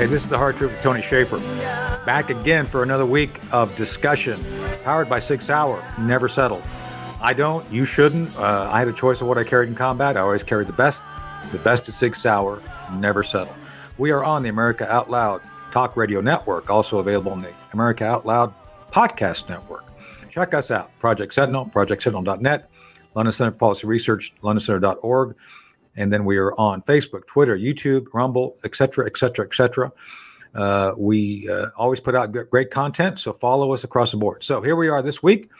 Hey, this is The Hard Truth with Tony Shaffer. Back again for another week of discussion, powered by Sig Sauer, never settled. I don't, you shouldn't. I had a choice of what I carried in combat. I always carried the best. The best is Sig Sauer, never settled. We are on the America Out Loud Talk Radio Network, also available on the America Out Loud Podcast Network. Check us out, Project Sentinel, projectsentinel.net, London Center for Policy Research, londoncenter.org. And then we are on Facebook, Twitter, YouTube, Rumble, et cetera, et cetera, et cetera. We always put out great content, so follow us across the board. So here we are this week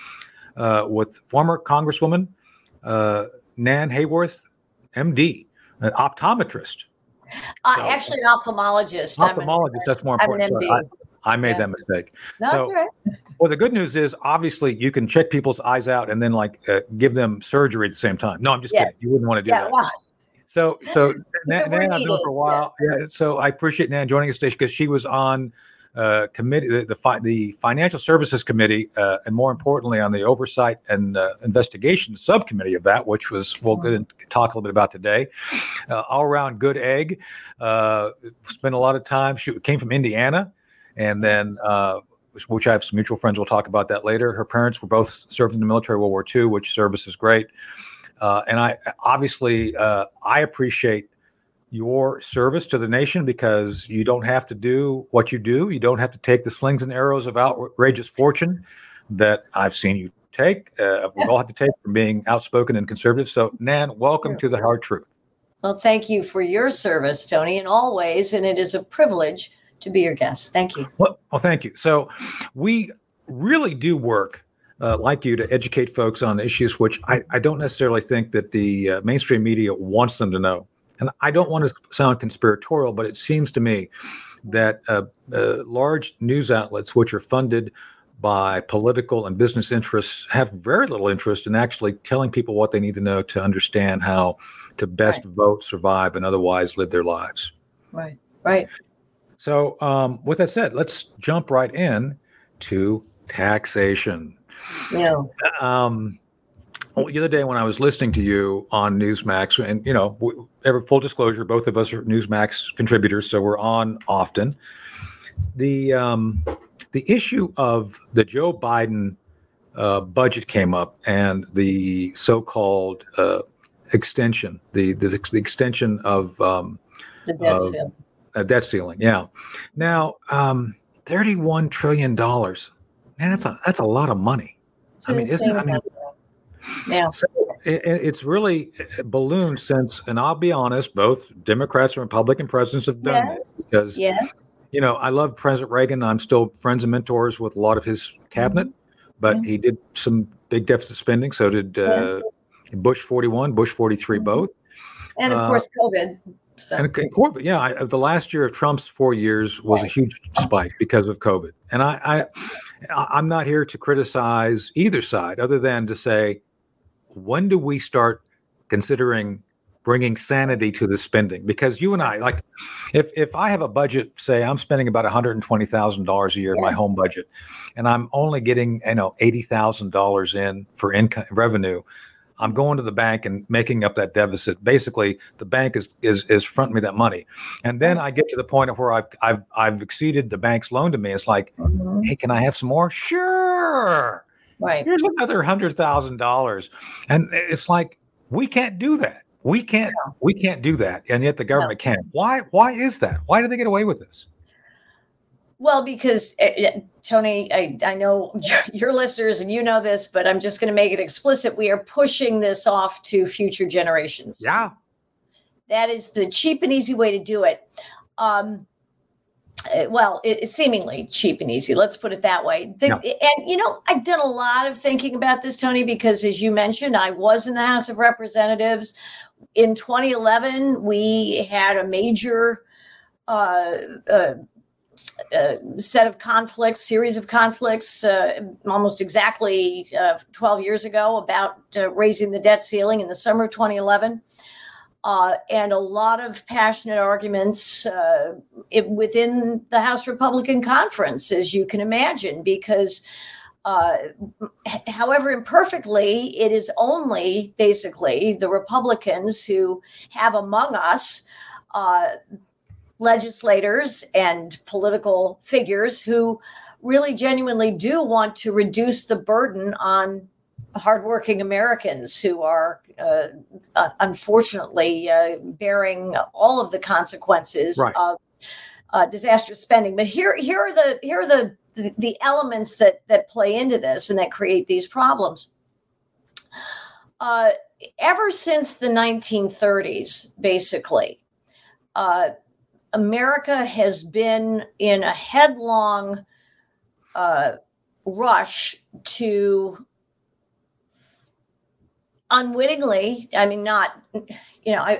with former Congresswoman Nan Hayworth, MD, an optometrist. So, actually, an ophthalmologist. Ophthalmologist, that's more important. I'm an MD. I made that mistake. No, so, that's right. Well, the good news is, obviously, you can check people's eyes out and then give them surgery at the same time. No, I'm just kidding. You wouldn't want to do that. Well, So Nan, I've known for a while. Yeah. So I appreciate Nan joining us today because she was on committee, the Financial Services Committee, and more importantly, on the Oversight and Investigation Subcommittee of that, which was we'll talk a little bit about today. All around good egg. Spent a lot of time. She came from Indiana, and then which I have some mutual friends. We'll talk about that later. Her parents were both served in the military, World War II, which service is great. And I obviously I appreciate your service to the nation because you don't have to do what you do. You don't have to take the slings and arrows of outrageous fortune that I've seen you take. We all have to take from being outspoken and conservative. So, Nan, welcome to The Hard Truth. Well, thank you for your service, Tony, and always. And it is a privilege to be your guest. Thank you. Well, thank you. So we really do work like you to educate folks on issues which I don't necessarily think that the mainstream media wants them to know. And I don't want to sound conspiratorial, but it seems to me that large news outlets, which are funded by political and business interests, have very little interest in actually telling people what they need to know to understand how to best vote, survive, and otherwise live their lives. Right. So with that said, let's jump right in to taxation. Yeah. The other day when I was listening to you on Newsmax, and you know, full disclosure, both of us are Newsmax contributors, so we're on often. The issue of the Joe Biden budget came up, and the so-called extension, the extension of the debt ceiling. Debt ceiling. Yeah. Now, $31 trillion. Man, that's a lot of money. Yeah. So it's really ballooned since, and I'll be honest, both Democrats and Republican presidents have done this because, you know, I love President Reagan. I'm still friends and mentors with a lot of his cabinet, but he did some big deficit spending. So did Bush 41, Bush 43, both. And of course, COVID. So. And COVID, the last year of Trump's 4 years was a huge spike because of COVID. And I'm not here to criticize either side other than to say, when do we start considering bringing sanity to the spending? Because you and I, like, if I have a budget, say I'm spending about $120,000 a year in my home budget, and I'm only getting, you know, $80,000 in for income revenue, I'm going to the bank and making up that deficit. Basically, the bank is fronting me that money, and then I get to the point of where I've exceeded the bank's loan to me. It's like, hey, can I have some more? Sure, right. Here's another $100,000, and it's like we can't do that. We can't do that, and yet the government can. Why is that? Why do they get away with this? Well, because, Tony, I know your listeners and you know this, but I'm just going to make it explicit. We are pushing this off to future generations. Yeah. That is the cheap and easy way to do it. Well, it's seemingly cheap and easy. Let's put it that way. And, you know, I've done a lot of thinking about this, Tony, because as you mentioned, I was in the House of Representatives. In 2011, we had a major set of conflicts, series of conflicts, almost exactly 12 years ago about raising the debt ceiling in the summer of 2011. And a lot of passionate arguments within the House Republican Conference, as you can imagine, because however imperfectly, it is only basically the Republicans who have among us legislators and political figures who really genuinely do want to reduce the burden on hardworking Americans who are unfortunately bearing all of the consequences of disastrous spending. But here are the elements that play into this and that create these problems. Ever since the 1930s, basically, America has been in a headlong rush to unwittingly, I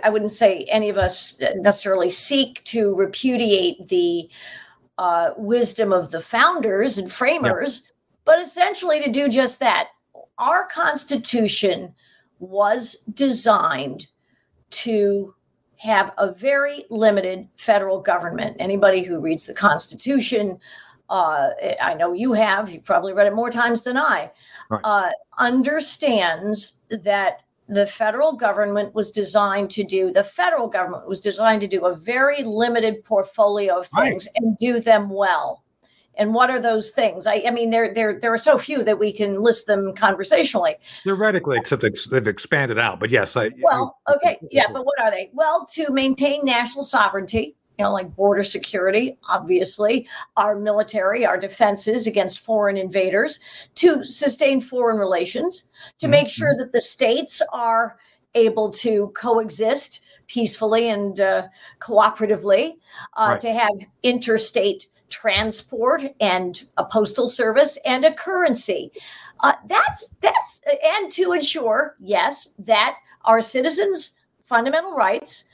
wouldn't say any of us necessarily seek to repudiate the wisdom of the founders and framers, but essentially to do just that. Our Constitution was designed to have a very limited federal government. Anybody who reads the Constitution, I know you have, you've probably read it more times than I, understands that the federal government was designed to do, a very limited portfolio of things and do them well. And what are those things? There are so few that we can list them conversationally. Theoretically, except they've expanded out. But yes, but what are they? Well, to maintain national sovereignty, like border security, obviously, our military, our defenses against foreign invaders, to sustain foreign relations, to make sure that the states are able to coexist peacefully and cooperatively, to have interstate transport and a postal service and a currency. And to ensure, that our citizens' fundamental rights,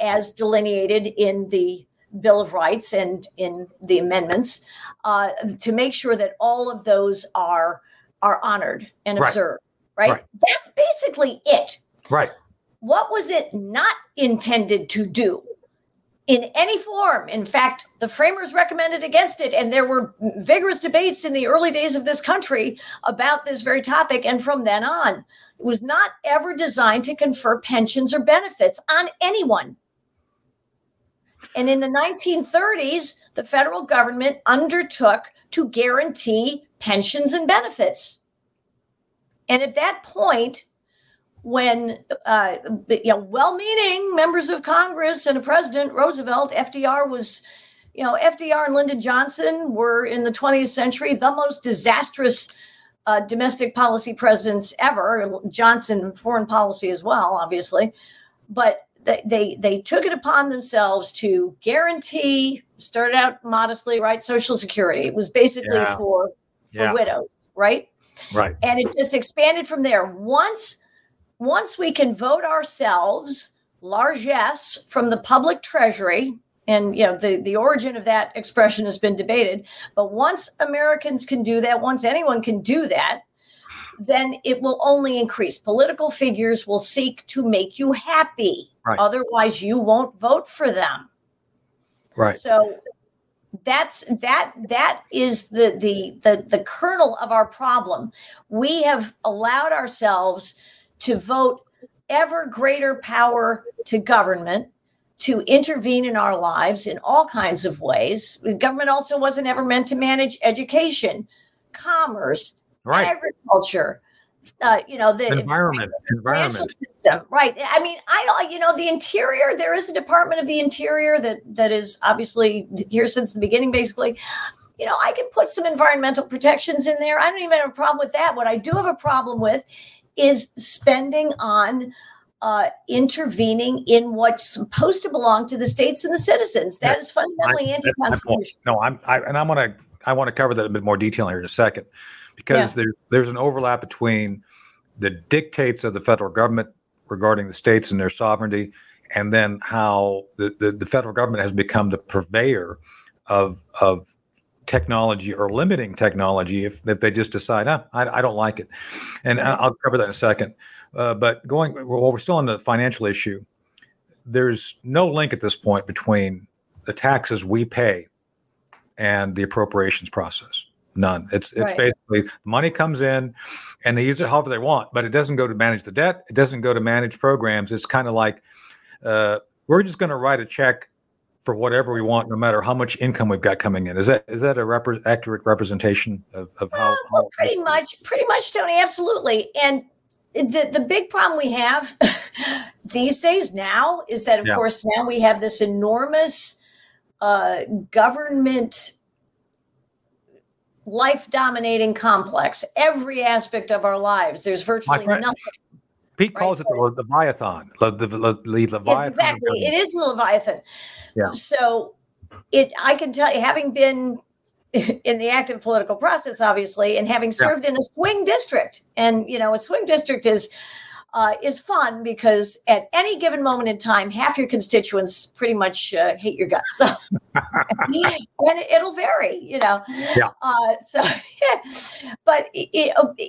as delineated in the Bill of Rights and in the amendments, to make sure that all of those are honored and observed. Right? That's basically it. Right. What was it not intended to do? In any form. In fact, the framers recommended against it. And there were vigorous debates in the early days of this country about this very topic. And from then on, it was not ever designed to confer pensions or benefits on anyone. And in the 1930s, the federal government undertook to guarantee pensions and benefits. And at that point, when well-meaning members of Congress and a president, Roosevelt, FDR was, FDR and Lyndon Johnson were in the 20th century the most disastrous domestic policy presidents ever. Johnson, foreign policy as well, obviously, but they took it upon themselves to guarantee. Started out modestly, right? Social Security. It was basically for widows, right? Right. And it just expanded from there. Once we can vote ourselves largesse from the public treasury, and the origin of that expression has been debated, but once Americans can do that, once anyone can do that, then it will only increase. Political figures will seek to make you happy. Right. Otherwise, you won't vote for them. Right. So that is the kernel of our problem. We have allowed ourselves to vote ever greater power to government, to intervene in our lives in all kinds of ways. Government also wasn't ever meant to manage education, commerce, agriculture, the environment system. Right. The interior, there is a Department of the Interior that is obviously here since the beginning, basically. I can put some environmental protections in there. I don't even have a problem with that. What I do have a problem with is spending on intervening in what's supposed to belong to the states and the citizens. That is fundamentally anti-constitutional. I want to cover that in a bit more detail here in a second, because there's an overlap between the dictates of the federal government regarding the states and their sovereignty, and then how the federal government has become the purveyor of technology, or limiting technology if they just decide, I don't like it. And I'll cover that in a second. But we're still on the financial issue. There's no link at this point between the taxes we pay and the appropriations process. None. It's basically money comes in and they use it however they want, but it doesn't go to manage the debt. It doesn't go to manage programs. It's kind of like, we're just going to write a check for whatever we want, no matter how much income we've got coming in. Is that a accurate representation of how? Well, pretty much, Tony, absolutely. And the big problem we have these days now is that, of course, now we have this enormous government life-dominating complex. Every aspect of our lives, there's virtually nothing. Pete calls it the Leviathan. Leviathan. Exactly. It is the Leviathan. Yeah. So I can tell you, having been in the active political process, obviously, and having served in a swing district, and, a swing district is fun because at any given moment in time, half your constituents pretty much hate your guts. So, and it'll vary, Yeah. But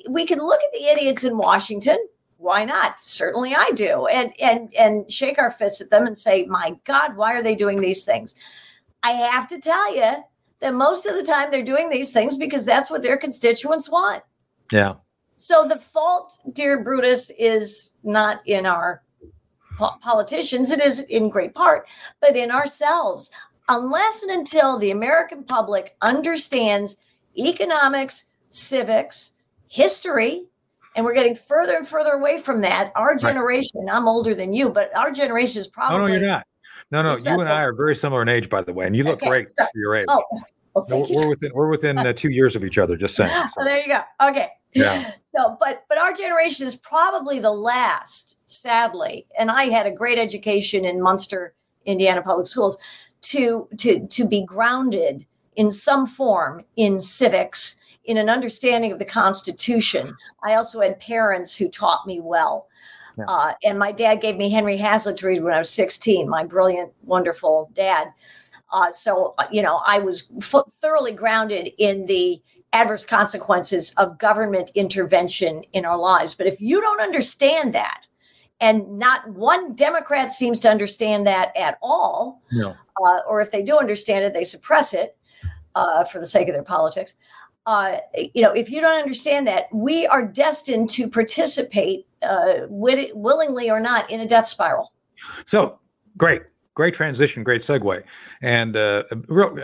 we can look at the idiots in Washington. Why not? Certainly I do. And shake our fists at them and say, my God, why are they doing these things? I have to tell you that most of the time they're doing these things because that's what their constituents want. Yeah. So the fault, dear Brutus, is not in our politicians. It is in great part, but in ourselves. Unless and until the American public understands economics, civics, history, and we're getting further and further away from that. Our generation, I'm older than you, but our generation is probably... No, you're not. No, you and I are very similar in age, by the way, and you look great for your age. Oh, well, thank you. We're within 2 years of each other, just saying. So. Oh, there you go. Okay. Yeah. So, but our generation is probably the last, sadly, and I had a great education in Munster, Indiana public schools, to be grounded in some form in civics, in an understanding of the Constitution. I also had parents who taught me well. Yeah. And my dad gave me Henry Hazlitt to read when I was 16, my brilliant, wonderful dad. So, I was thoroughly grounded in the adverse consequences of government intervention in our lives. But if you don't understand that, and not one Democrat seems to understand that at all, or if they do understand it, they suppress it for the sake of their politics. If you don't understand that, we are destined to participate willingly or not in a death spiral. So great transition, great segue. And a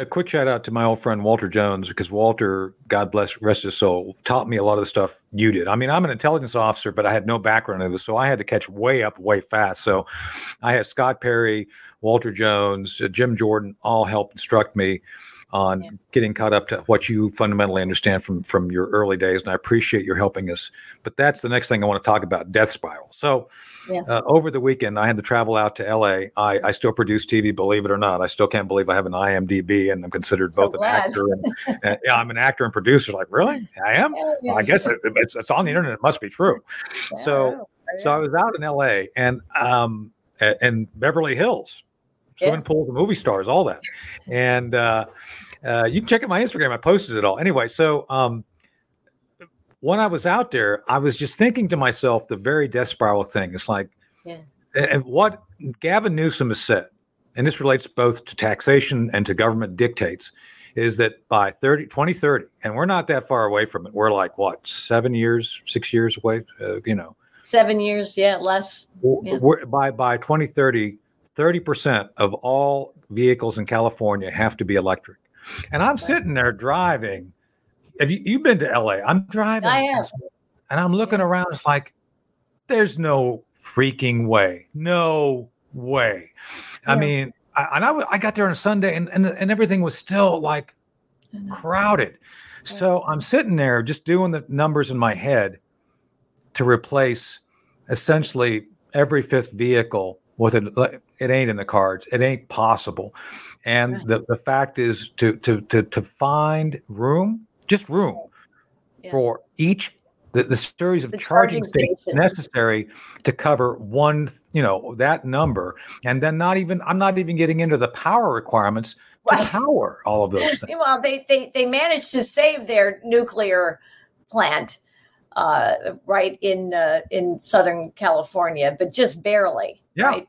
quick shout out to my old friend, Walter Jones, because Walter, God bless, rest his soul, taught me a lot of the stuff you did. I mean, I'm an intelligence officer, but I had no background in this, so I had to catch way fast. So I had Scott Perry, Walter Jones, Jim Jordan, all help instruct me on getting caught up to what you fundamentally understand from your early days. And I appreciate your helping us. But that's the next thing I want to talk about, death spiral. So over the weekend, I had to travel out to LA. I still produce TV, believe it or not. I still can't believe I have an IMDb and I'm considered both an actor. And I'm an actor and producer. Like, really? I am? Well, I guess it's on the internet. It must be true. Yeah, so I was out in LA and Beverly Hills. Swimming pools, movie stars, all that. And you can check out my Instagram. I posted it all. Anyway, so when I was out there, I was just thinking to myself the very death spiral thing. It's like, and what Gavin Newsom has said, and this relates both to taxation and to government dictates, is that by 2030, and we're not that far away from it. We're like, 6 years away? 7 years, less. Yeah. By 2030, 30% of all vehicles in California have to be electric. And I'm sitting there driving. Have you've been to LA? I'm driving. I have. And I'm looking around. It's like, there's no freaking way. No way. Yeah. I mean, I got there on a Sunday and everything was still like crowded. Yeah. So I'm sitting there just doing the numbers in my head to replace essentially every fifth vehicle with it ain't in the cards. It ain't possible. And the fact is to find room for each the series of charging stations necessary to cover one, that number. And then I'm not even getting into the power requirements to power all of those things. Well, they managed to save their nuclear plant in Southern California, but just barely. Yeah. Right?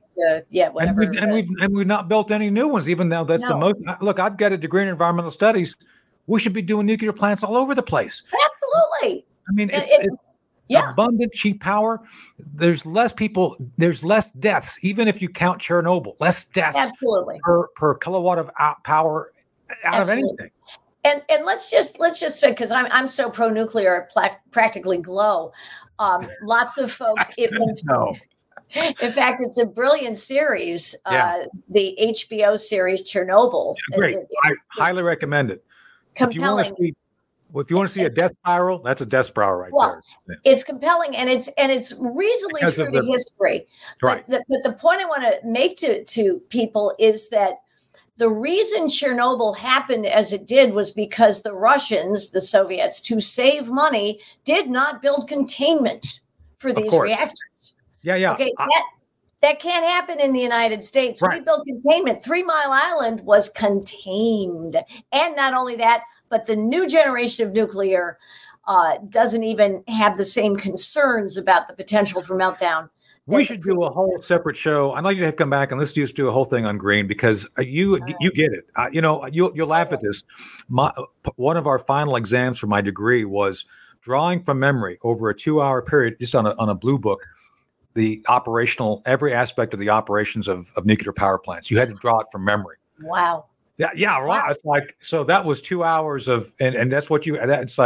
Whatever. And we've not built any new ones, even though that's the most. Look, I've got a degree in environmental studies. We should be doing nuclear plants all over the place. Absolutely. I mean, it's abundant, cheap power. There's less people. There's less deaths, even if you count Chernobyl. Less deaths per kilowatt of power out of anything. And let's just because I'm so pro nuclear, practically glow. Lots of folks. In fact, it's a brilliant series, the HBO series Chernobyl. Great. I highly recommend it. Compelling. If you want to see a death spiral, that's a death spiral right there. It's compelling and it's reasonably true to history. Right. But the point I want to make to people is that the reason Chernobyl happened as it did was because the Russians, the Soviets, to save money, did not build containment for these reactors. Yeah. Okay, that can't happen in the United States. Right. We built containment. 3 Mile Island was contained. And not only that, but the new generation of nuclear doesn't even have the same concerns about the potential for meltdown. We should do a whole separate show. I'd like you to come back and let's just do a whole thing on green because you get it. You'll laugh at this. One of our final exams for my degree was drawing from memory over a 2-hour period just on a blue book. The operational, every aspect of the operations of nuclear power plants. You had to draw it from memory. Wow. Yeah. It's like, so that was 2 hours of, and that's what that's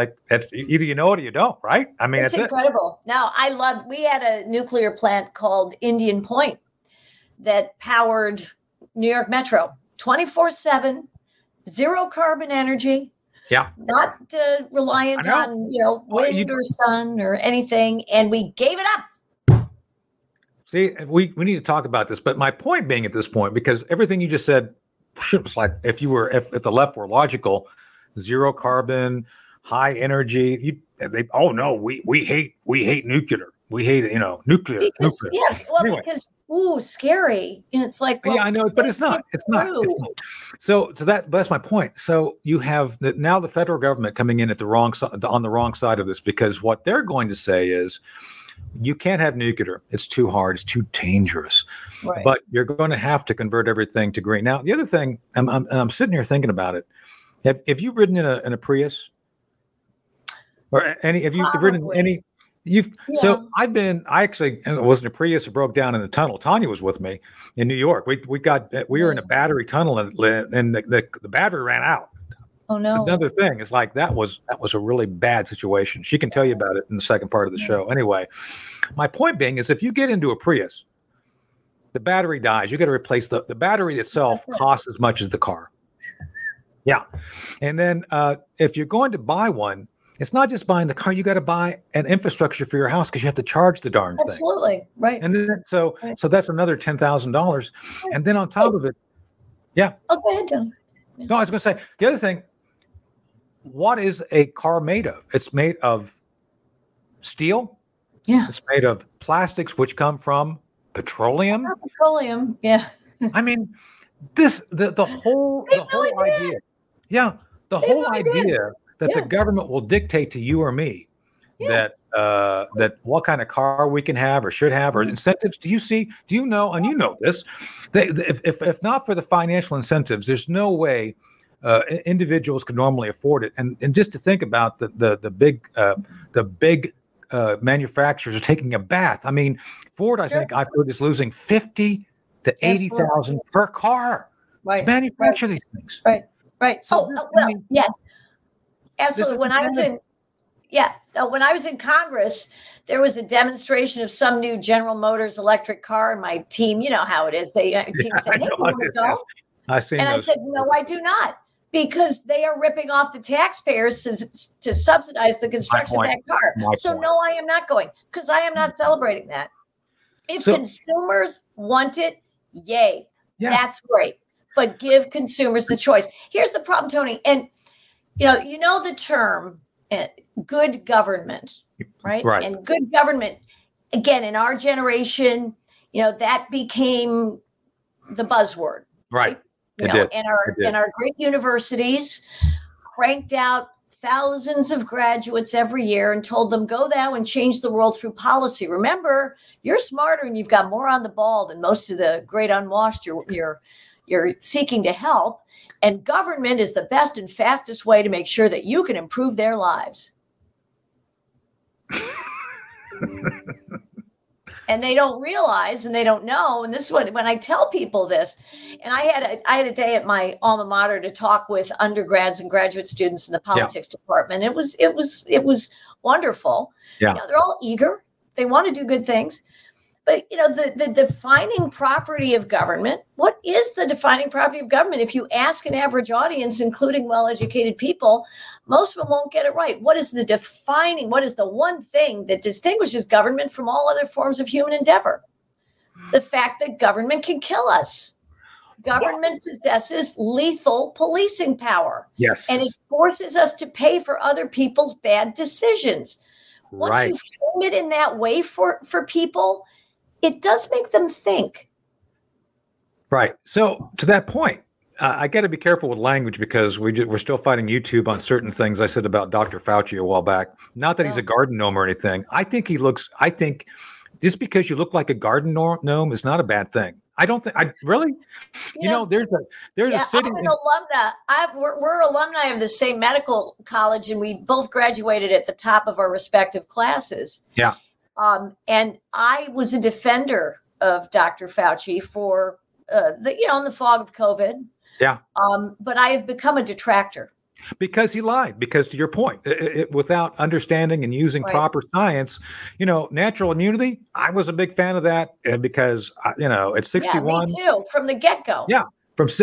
either you know it or you don't, right? I mean, it's incredible. No, we had a nuclear plant called Indian Point that powered New York Metro 24/7, zero carbon energy. Yeah. Not reliant on, wind or sun or anything. And we gave it up. See, we need to talk about this, but my point being at this point, because everything you just said, it's like if the left were logical, zero carbon, high energy, we hate nuclear. We hate, nuclear. Nuclear. Yeah, anyway. Because, scary. And it's like, I know, but it's not. So that's my point. So you have now the federal government coming in on the wrong side of this, because what they're going to say is, you can't have nuclear. It's too hard. It's too dangerous. Right. But you're going to have to convert everything to green. Now, the other thing, I'm sitting here thinking about it. Have you ridden in a Prius? Or any? Have you ridden any? So I wasn't a Prius. It broke down in the tunnel. Tanya was with me in New York. We were in a battery tunnel and the battery ran out. Oh, no. Another thing is like that was a really bad situation. She can tell you about it in the second part of the show. Anyway, my point being is if you get into a Prius, the battery dies. You got to replace the battery itself costs as much as the car. Yeah. And then if you're going to buy one, it's not just buying the car. You got to buy an infrastructure for your house because you have to charge the darn thing. Absolutely. Right. And then so that's another $10,000. And then on top of it. Yeah. Oh, go ahead, Don. No, I was going to say the other thing. What is a car made of? It's made of steel. Yeah. It's made of plastics, which come from petroleum. Not petroleum. Yeah. I mean, the whole idea. Yeah. The whole idea that the government will dictate to you or me that what kind of car we can have or should have or incentives. Do you know, and you know this, if not for the financial incentives, there's no way individuals could normally afford it, and just to think about the big manufacturers are taking a bath. I mean, Ford, I think I've heard is losing $50,000 to $80,000 per car to manufacture these things. Right. So yes, absolutely. When I was in Congress, there was a demonstration of some new General Motors electric car, and my team, you know how it is. Team said, "Hey, you want to go?" I said, "No, I do not." Because they are ripping off the taxpayers to subsidize the construction of that car. No, I am not going because I am not celebrating that. If consumers want it, yay, that's great. But give consumers the choice. Here's the problem, Tony. And, you know the term good government, right? And good government, again, in our generation, that became the buzzword. Right. And our great universities cranked out thousands of graduates every year and told them, go now and change the world through policy. Remember, you're smarter and you've got more on the ball than most of the great unwashed you're seeking to help. And government is the best and fastest way to make sure that you can improve their lives. And they don't realize, and they don't know. And this is what, when I tell people this, and I had a day at my alma mater to talk with undergrads and graduate students in the politics department. It was wonderful. Yeah. You know, they're all eager. They want to do good things. But, you know, the defining property of government, what is the defining property of government? If you ask an average audience, including well-educated people, most of them won't get it right. What is the one thing that distinguishes government from all other forms of human endeavor? The fact that government can kill us. Government possesses lethal policing power. Yes. And it forces us to pay for other people's bad decisions. Once you frame it in that way for people, it does make them think. Right. So to that point, I got to be careful with language because we're still fighting YouTube on certain things I said about Dr. Fauci a while back. Not that he's a garden gnome or anything. I think just because you look like a garden gnome is not a bad thing. I don't think I really, you know, there's a city. I'm an alumna. We're alumni of the same medical college, and we both graduated at the top of our respective classes. Yeah. And I was a defender of Dr. Fauci for in the fog of COVID. Yeah. But I have become a detractor. Because he lied, because to your point, without understanding and using proper science, you know, natural immunity, I was a big fan of that because, you know, at 61. Yeah, me too, from the get-go. Yeah,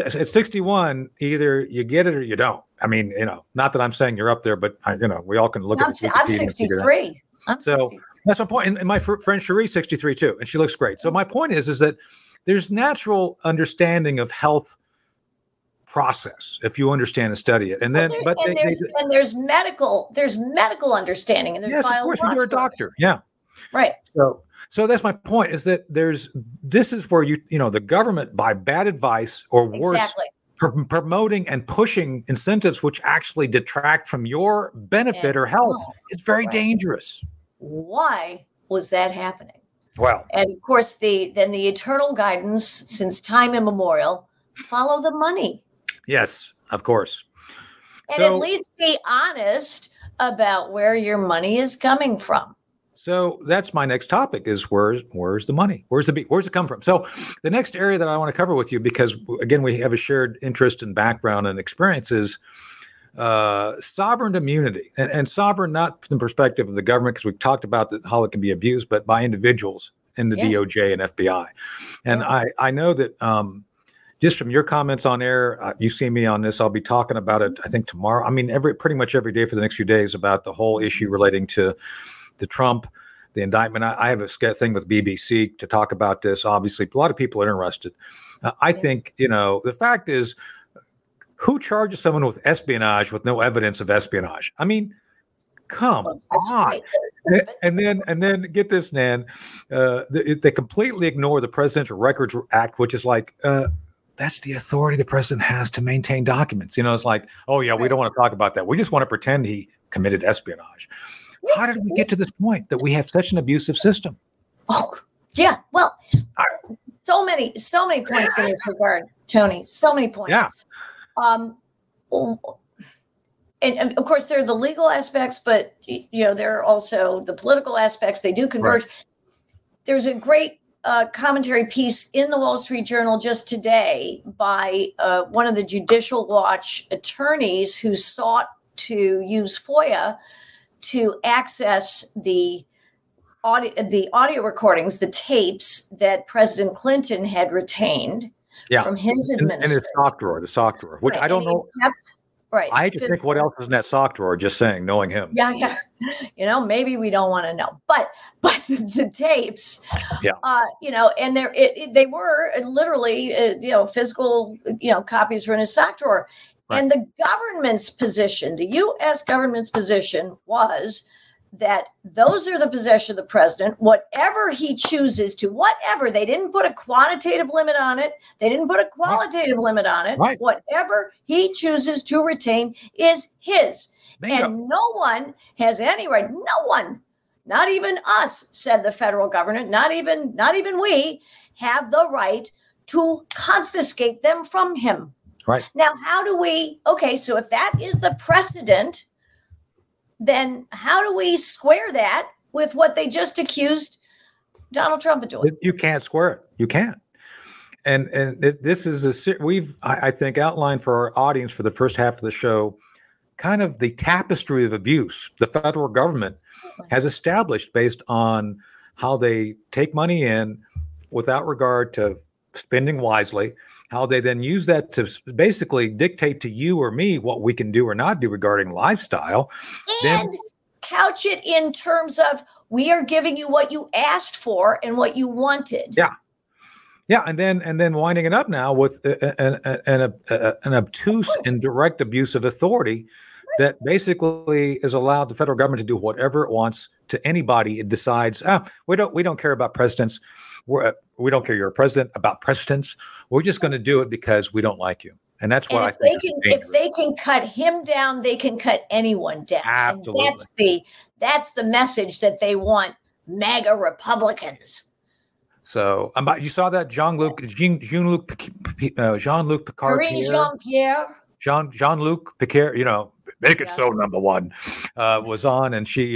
at 61, either you get it or you don't. I mean, you know, not that I'm saying you're up there, but, you know, we all can look at it. I'm 63. That's my point. And my friend Cherie's 63 too, and she looks great. So my point is that there's natural understanding of health process if you understand and study it, and there's medical understanding, and there's of course, you're a doctor, right. So that's my point, is that this is where you know the government, by bad advice or worse, promoting and pushing incentives which actually detract from your benefit or health. It's very dangerous. Why was that happening? Well, and of course the eternal guidance since time immemorial: follow the money. Yes, of course. And at least be honest about where your money is coming from. So that's my next topic, is where's the money? Where's it come from? So the next area that I want to cover with you, because again, we have a shared interest and background and experience, is sovereign immunity. And sovereign, not from the perspective of the government, because we've talked about how it can be abused, but by individuals in the DOJ and FBI. And I know that... just from your comments on air, you see me on this, I'll be talking about it, I think, tomorrow. I mean, pretty much every day for the next few days about the whole issue relating to the Trump, the indictment. I have a thing with BBC to talk about this. Obviously, a lot of people are interested. I think, you know, the fact is, who charges someone with espionage with no evidence of espionage? I mean, come on. And then get this, Nan. They completely ignore the Presidential Records Act, which is like... that's the authority the president has to maintain documents. You know, it's like, oh yeah, we don't want to talk about that. We just want to pretend he committed espionage. How did we get to this point that we have such an abusive system? Oh yeah. Well, so many points in this regard, Tony, so many points. Yeah. And of course there are the legal aspects, but you know, there are also the political aspects. They do converge. Right. There's a great, commentary piece in the Wall Street Journal just today by one of the Judicial Watch attorneys who sought to use FOIA to access the audio recordings, the tapes that President Clinton had retained from his administration. And his sock drawer, which I don't know. I had to think what else was in that sock drawer, just saying, knowing him. Yeah. You know, maybe we don't want to know. But the tapes, you know, and they were literally, physical, copies were in his sock drawer. Right. And the government's position, the U.S. government's position was that those are the possession of the president, whatever he chooses to, whatever. They didn't put a quantitative limit on it. They didn't put a qualitative limit on it. Right. Whatever he chooses to retain is his. Bingo. And no one has any right. No one, not even us, said the federal government, not even we, have the right to confiscate them from him. Right. Now, so if that is the precedent, then how do we square that with what they just accused Donald Trump of doing. You can't square it. You can't. And this is a, we've, I think, outlined for our audience for the first half of the show, kind of the tapestry of abuse the federal government has established based on how they take money in without regard to spending wisely, how they then use that to basically dictate to you or me what we can do or not do regarding lifestyle. And then couch it in terms of, we are giving you what you asked for and what you wanted. Yeah. Yeah, and then winding it up now with an obtuse and direct abuse of authority that basically is allowed the federal government to do whatever it wants to anybody. It decides, we don't care about precedents. We don't care you're a president about precedents. We're just going to do it because we don't like you. And that's why I think if they can cut him down, they can cut anyone down. Absolutely, and that's the message that they want. MAGA Republicans. So you saw that Jean-Luc Picard, Jean-Luc Picard, make it so number one, was on, and she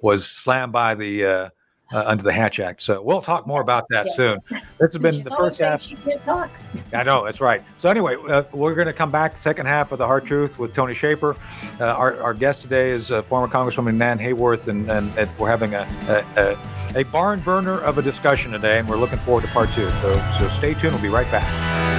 was slammed by the under the Hatch Act. So we'll talk more about that soon. This has been the first half. She can't talk. I know, that's right. So anyway, we're going to come back second half of The Hard Truth with Tony Shaffer. Our guest today is former Congresswoman Nan Hayworth, and we're having a barn burner of a discussion today, and we're looking forward to part two. So stay tuned. We'll be right back.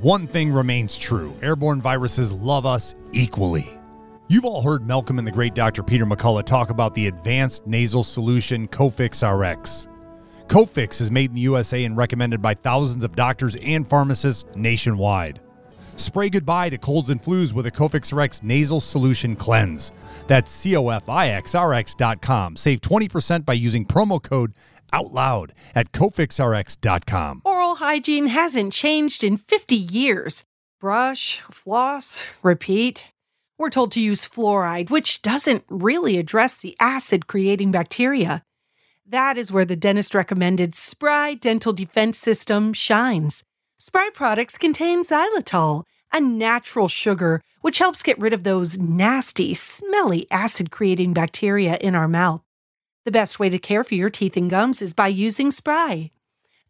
one thing remains true. Airborne viruses love us equally. You've all heard Malcolm and the great Dr. Peter McCullough talk about the advanced nasal solution Cofix RX. Cofix is made in the USA and recommended by thousands of doctors and pharmacists nationwide. Spray goodbye to colds and flus with a Cofix RX nasal solution cleanse. That's COFIXRX.com. Save 20% by using promo code OUTLOUD at COFIXRX.com. Oral hygiene hasn't changed in 50 years. Brush, floss, repeat. We're told to use fluoride, which doesn't really address the acid-creating bacteria. That is where the dentist-recommended Spry Dental Defense System shines. Spry products contain xylitol, a natural sugar, which helps get rid of those nasty, smelly acid-creating bacteria in our mouth. The best way to care for your teeth and gums is by using Spry.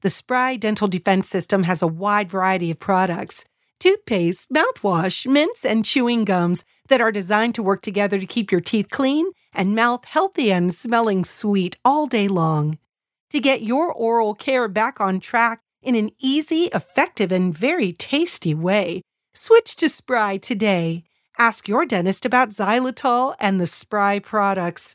The Spry Dental Defense System has a wide variety of products. Toothpaste, mouthwash, mints, and chewing gums that are designed to work together to keep your teeth clean and mouth healthy and smelling sweet all day long. To get your oral care back on track in an easy, effective, and very tasty way, switch to Spry today. Ask your dentist about xylitol and the Spry products.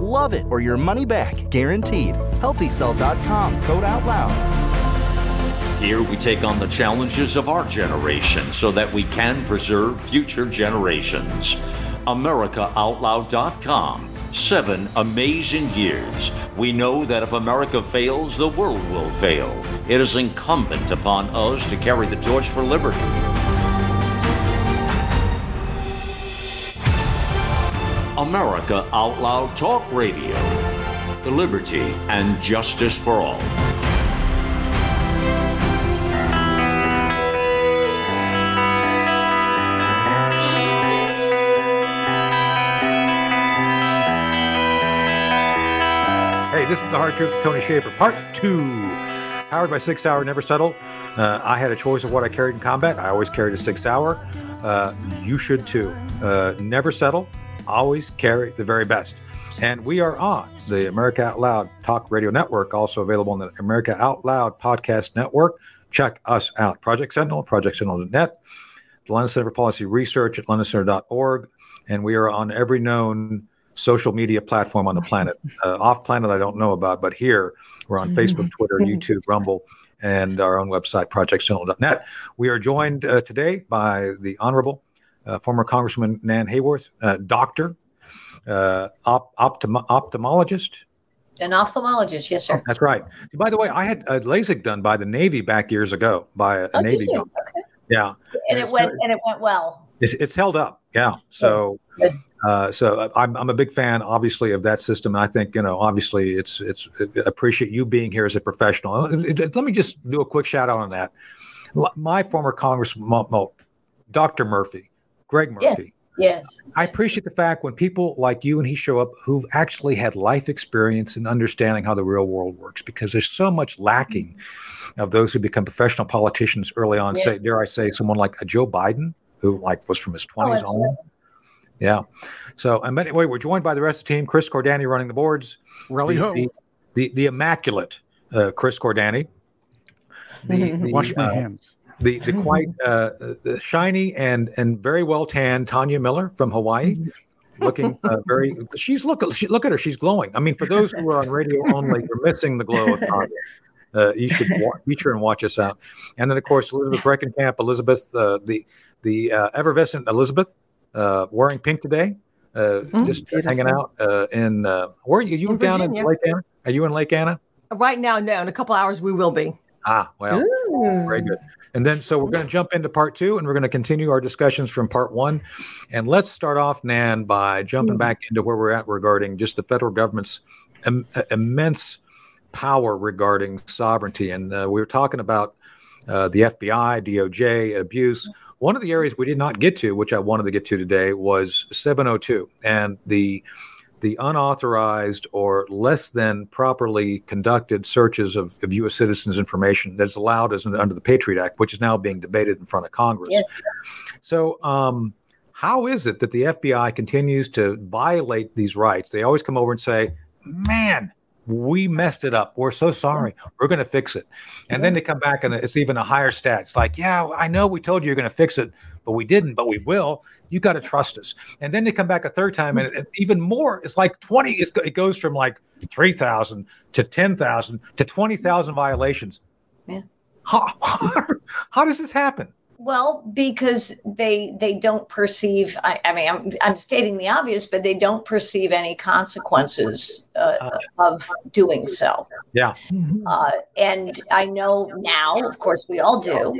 Love it or your money back, guaranteed. HealthyCell.com, code OUTLOUD. Here we take on the challenges of our generation so that we can preserve future generations. AmericaOutloud.com. 7 amazing years. We know that if America fails, the world will fail. It is incumbent upon us to carry the torch for liberty. America Out Loud Talk Radio, the liberty and justice for all. Hey, this is The Hard Truth with Tony Shaffer, part two. Powered by Sig Sauer, never settle. I had a choice of what I carried in combat. I always carried a Sig Sauer. You should too. Never settle. Always carry the very best. And we are on the America Out Loud Talk Radio Network, also available on the America Out Loud Podcast Network. Check us out. Project Sentinel, projectsentinel.net, the London Center for Policy Research at londoncenter.org. And we are on every known social media platform on the planet. Off planet, I don't know about, but here we're on Facebook, Twitter, YouTube, Rumble, and our own website, projectsentinel.net. We are joined today by the Honorable former Congresswoman Nan Hayworth, doctor, ophthalmologist. An ophthalmologist, yes, sir. Oh, that's right. By the way, I had LASIK done by the Navy back years ago by a Navy doctor. Okay. Yeah, and it went well. It's held up. Yeah, so good. So I'm a big fan, obviously, of that system. And I think, you know, obviously, it's appreciate you being here as a professional. Let me just do a quick shout out on that. My former Congressman, Dr. Murphy, Greg Murphy. Yes. Yes, I appreciate the fact when people like you and he show up who've actually had life experience in understanding how the real world works, because there's so much lacking of those who become professional politicians early on. Yes. Say, dare I say, someone like a Joe Biden, who like was from his 20s on. Yeah. So, and anyway, we're joined by the rest of the team. Chris Cordani running the boards. Really, the immaculate Chris Cordani. Wash my hands. The quite shiny and very well tanned Tanya Miller from Hawaii, looking very. Look at her. She's glowing. I mean, for those who are on radio only, you're missing the glow of Tanya. You should feature and watch us out. And then, of course, Elizabeth Breckencamp. Elizabeth, the effervescent Elizabeth, wearing pink today, just beautiful. Hanging out in. Where are you? You in down Virginia. In Lake Anna? Are you in Lake Anna? Right now, no. In a couple hours, we will be. Ah, well, ooh. Very good. And then, so we're going to jump into part two, and we're going to continue our discussions from part one. And let's start off, Nan, by jumping back into where we're at regarding just the federal government's immense power regarding sovereignty. And we were talking about the FBI, DOJ, abuse. One of the areas we did not get to, which I wanted to get to today, was 702 and the unauthorized or less than properly conducted searches of U.S. citizens' information that's allowed as under the Patriot Act, which is now being debated in front of Congress. Yes. So how is it that the FBI continues to violate these rights? They always come over and say, man, we messed it up. We're so sorry. We're going to fix it. And then they come back and it's even a higher stat. It's like, yeah, I know we told you you're going to fix it, but we didn't, but we will. You got to trust us. And then they come back a third time and it even more. It's like 20. It goes from like 3,000 to 10,000 to 20,000 violations. Yeah. How does this happen? Well, because they don't perceive, I mean, I'm stating the obvious, but they don't perceive any consequences of doing so. Yeah. And I know now, of course, we all do,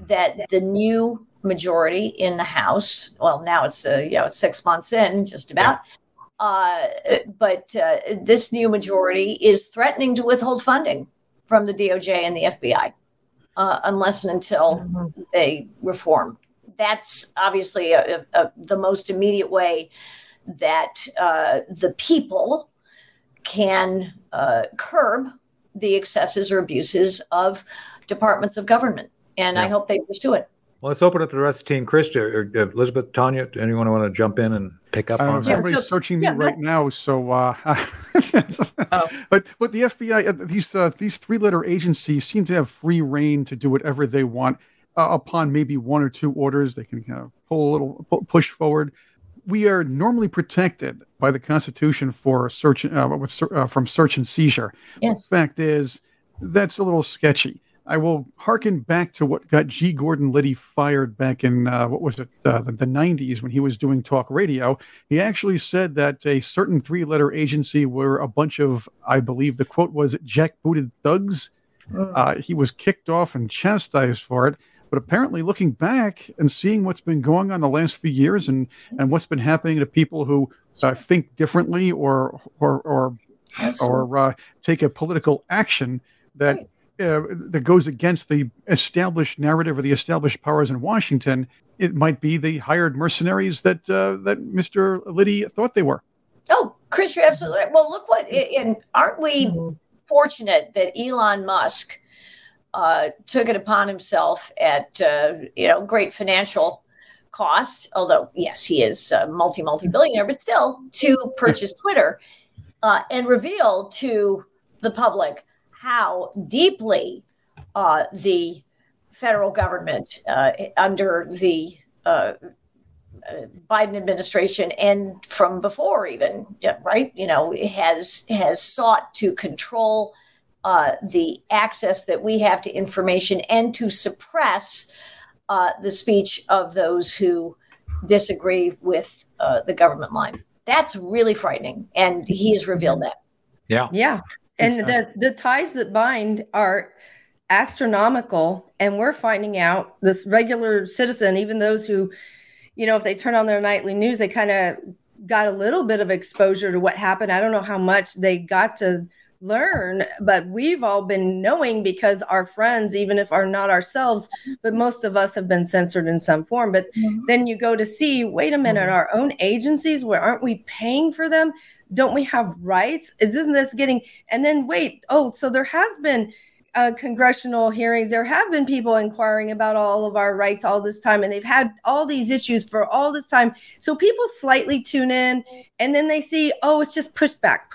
that the new majority in the House, well, now it's, 6 months in, just about, but this new majority is threatening to withhold funding from the DOJ and the FBI. Unless and until they reform. That's obviously the most immediate way that the people can curb the excesses or abuses of departments of government. And I hope they pursue it. Well, let's open up to the rest of the team. Chris, or Elizabeth, Tanya, anyone want to jump in and pick up on that? Everybody's searching me right now. So, but the FBI, these three-letter agencies seem to have free reign to do whatever they want. Upon maybe one or two orders, they can kind of push forward. We are normally protected by the Constitution for search from search and seizure. Yes. The fact is, that's a little sketchy. I will hearken back to what got G. Gordon Liddy fired back in, the 90s when he was doing talk radio. He actually said that a certain three-letter agency were a bunch of, I believe the quote was, jackbooted thugs. He was kicked off and chastised for it. But apparently looking back and seeing what's been going on the last few years and what's been happening to people who think differently or take a political action that... Right. That goes against the established narrative or the established powers in Washington, it might be the hired mercenaries that that Mr. Liddy thought they were. Oh, Chris, you're absolutely right. Well, look aren't we fortunate that Elon Musk took it upon himself at great financial cost, although, yes, he is a multi-billionaire, but still, to purchase Twitter and reveal to the public how deeply the federal government under the Biden administration and from before even, right, you know, has sought to control the access that we have to information and to suppress the speech of those who disagree with the government line. That's really frightening. And he has revealed that. Yeah. Yeah. And the ties that bind are astronomical. And we're finding out this regular citizen, even those who, you know, if they turn on their nightly news, they kind of got a little bit of exposure to what happened. I don't know how much they got to learn, but we've all been knowing because our friends, even if are not ourselves, but most of us have been censored in some form. But then you go to see, wait a minute, our own agencies, where aren't we paying for them? Don't we have rights? Isn't this getting, and then wait, oh, so there has been congressional hearings. There have been people inquiring about all of our rights all this time, and they've had all these issues for all this time. So people slightly tune in and then they see, oh, it's just pushback.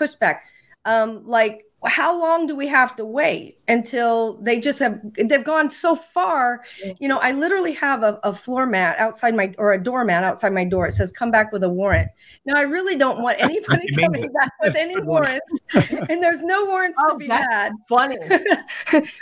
Like, how long do we have to wait until they just they've gone so far? You know, I literally have a floor mat outside my, or a doormat outside my door. It says, come back with a warrant. Now, I really don't want anybody coming back with any warrants, and there's no warrants to be had. Funny.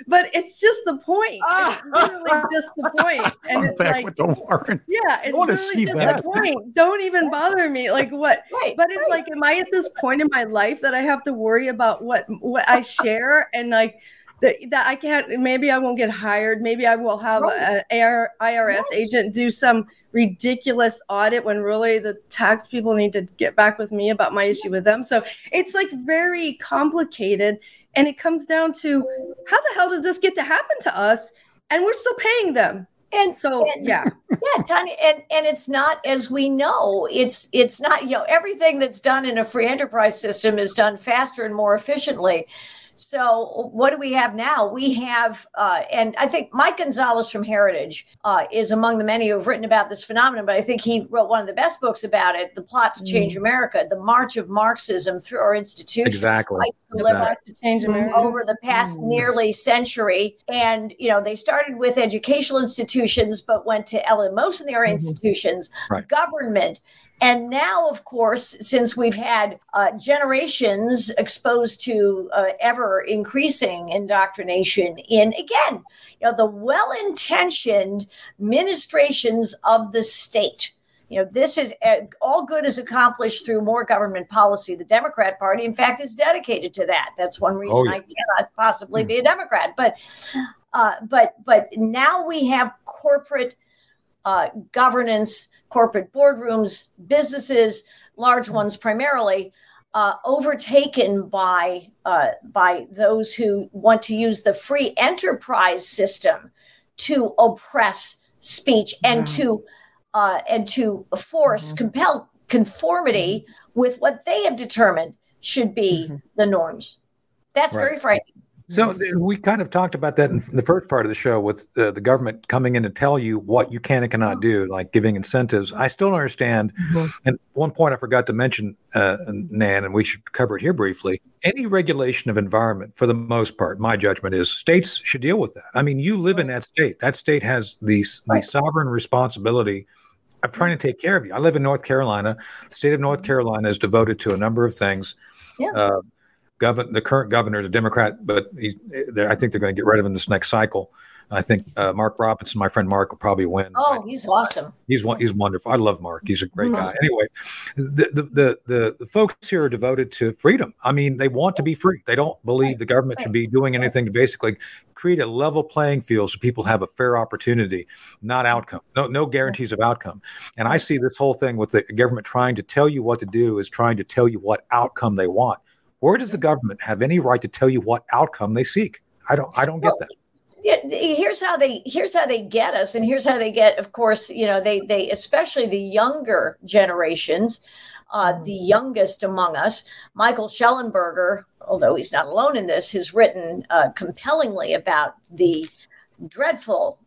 But it's just the point. It's literally just the point. And it's back like, with the warrant. Yeah, it's really just the point. Don't even bother me. Like what? Right, but it's right. Like, am I at this point in my life that I have to worry about what I share, and like that I can't, maybe I won't get hired. Maybe I will have an IRS agent do some ridiculous audit when really the tax people need to get back with me about my issue with them. So it's like very complicated. And it comes down to how the hell does this get to happen to us? And we're still paying them. And so, Tanya, and it's not, as we know, it's not, you know, everything that's done in a free enterprise system is done faster and more efficiently. So what do we have now? We have, and I think Mike Gonzalez from Heritage is among the many who have written about this phenomenon, but I think he wrote one of the best books about it, The Plot to Change America, The March of Marxism Through Our Institutions. Exactly. To change America over the past nearly century. And, you know, they started with educational institutions, but went to LMOs in their institutions, government. And now, of course, since we've had generations exposed to ever-increasing indoctrination in, again, you know, the well-intentioned ministrations of the state. You know, this is all good is accomplished through more government policy. The Democrat Party, in fact, is dedicated to that. That's one reason I cannot possibly be a Democrat. But now we have corporate governance, corporate boardrooms, businesses, large ones primarily, overtaken by those who want to use the free enterprise system to oppress speech and to force, compel conformity with what they have determined should be the norms. That's very frightening. So we kind of talked about that in the first part of the show with the government coming in to tell you what you can and cannot do, like giving incentives. I still don't understand. And one point I forgot to mention, Nan, and we should cover it here briefly. Any regulation of environment, for the most part, my judgment is states should deal with that. I mean, you live in that state. That state has the sovereign responsibility of trying to take care of you. I live in North Carolina. The state of North Carolina is devoted to a number of things. The current governor is a Democrat, but I think they're going to get rid of him this next cycle. I think Mark Robinson, my friend Mark, will probably win. Oh, he's awesome. He's wonderful. I love Mark. He's a great guy. Anyway, the folks here are devoted to freedom. I mean, they want to be free. They don't believe the government should be doing anything to basically create a level playing field so people have a fair opportunity, not outcome. No guarantees of outcome. And I see this whole thing with the government trying to tell you what to do is trying to tell you what outcome they want. Where does the government have any right to tell you what outcome they seek? I don't get that. Here's how they get us, and here's how they get, of course, you know, they especially the younger generations, the youngest among us. Michael Schellenberger, although he's not alone in this, has written compellingly about the dreadful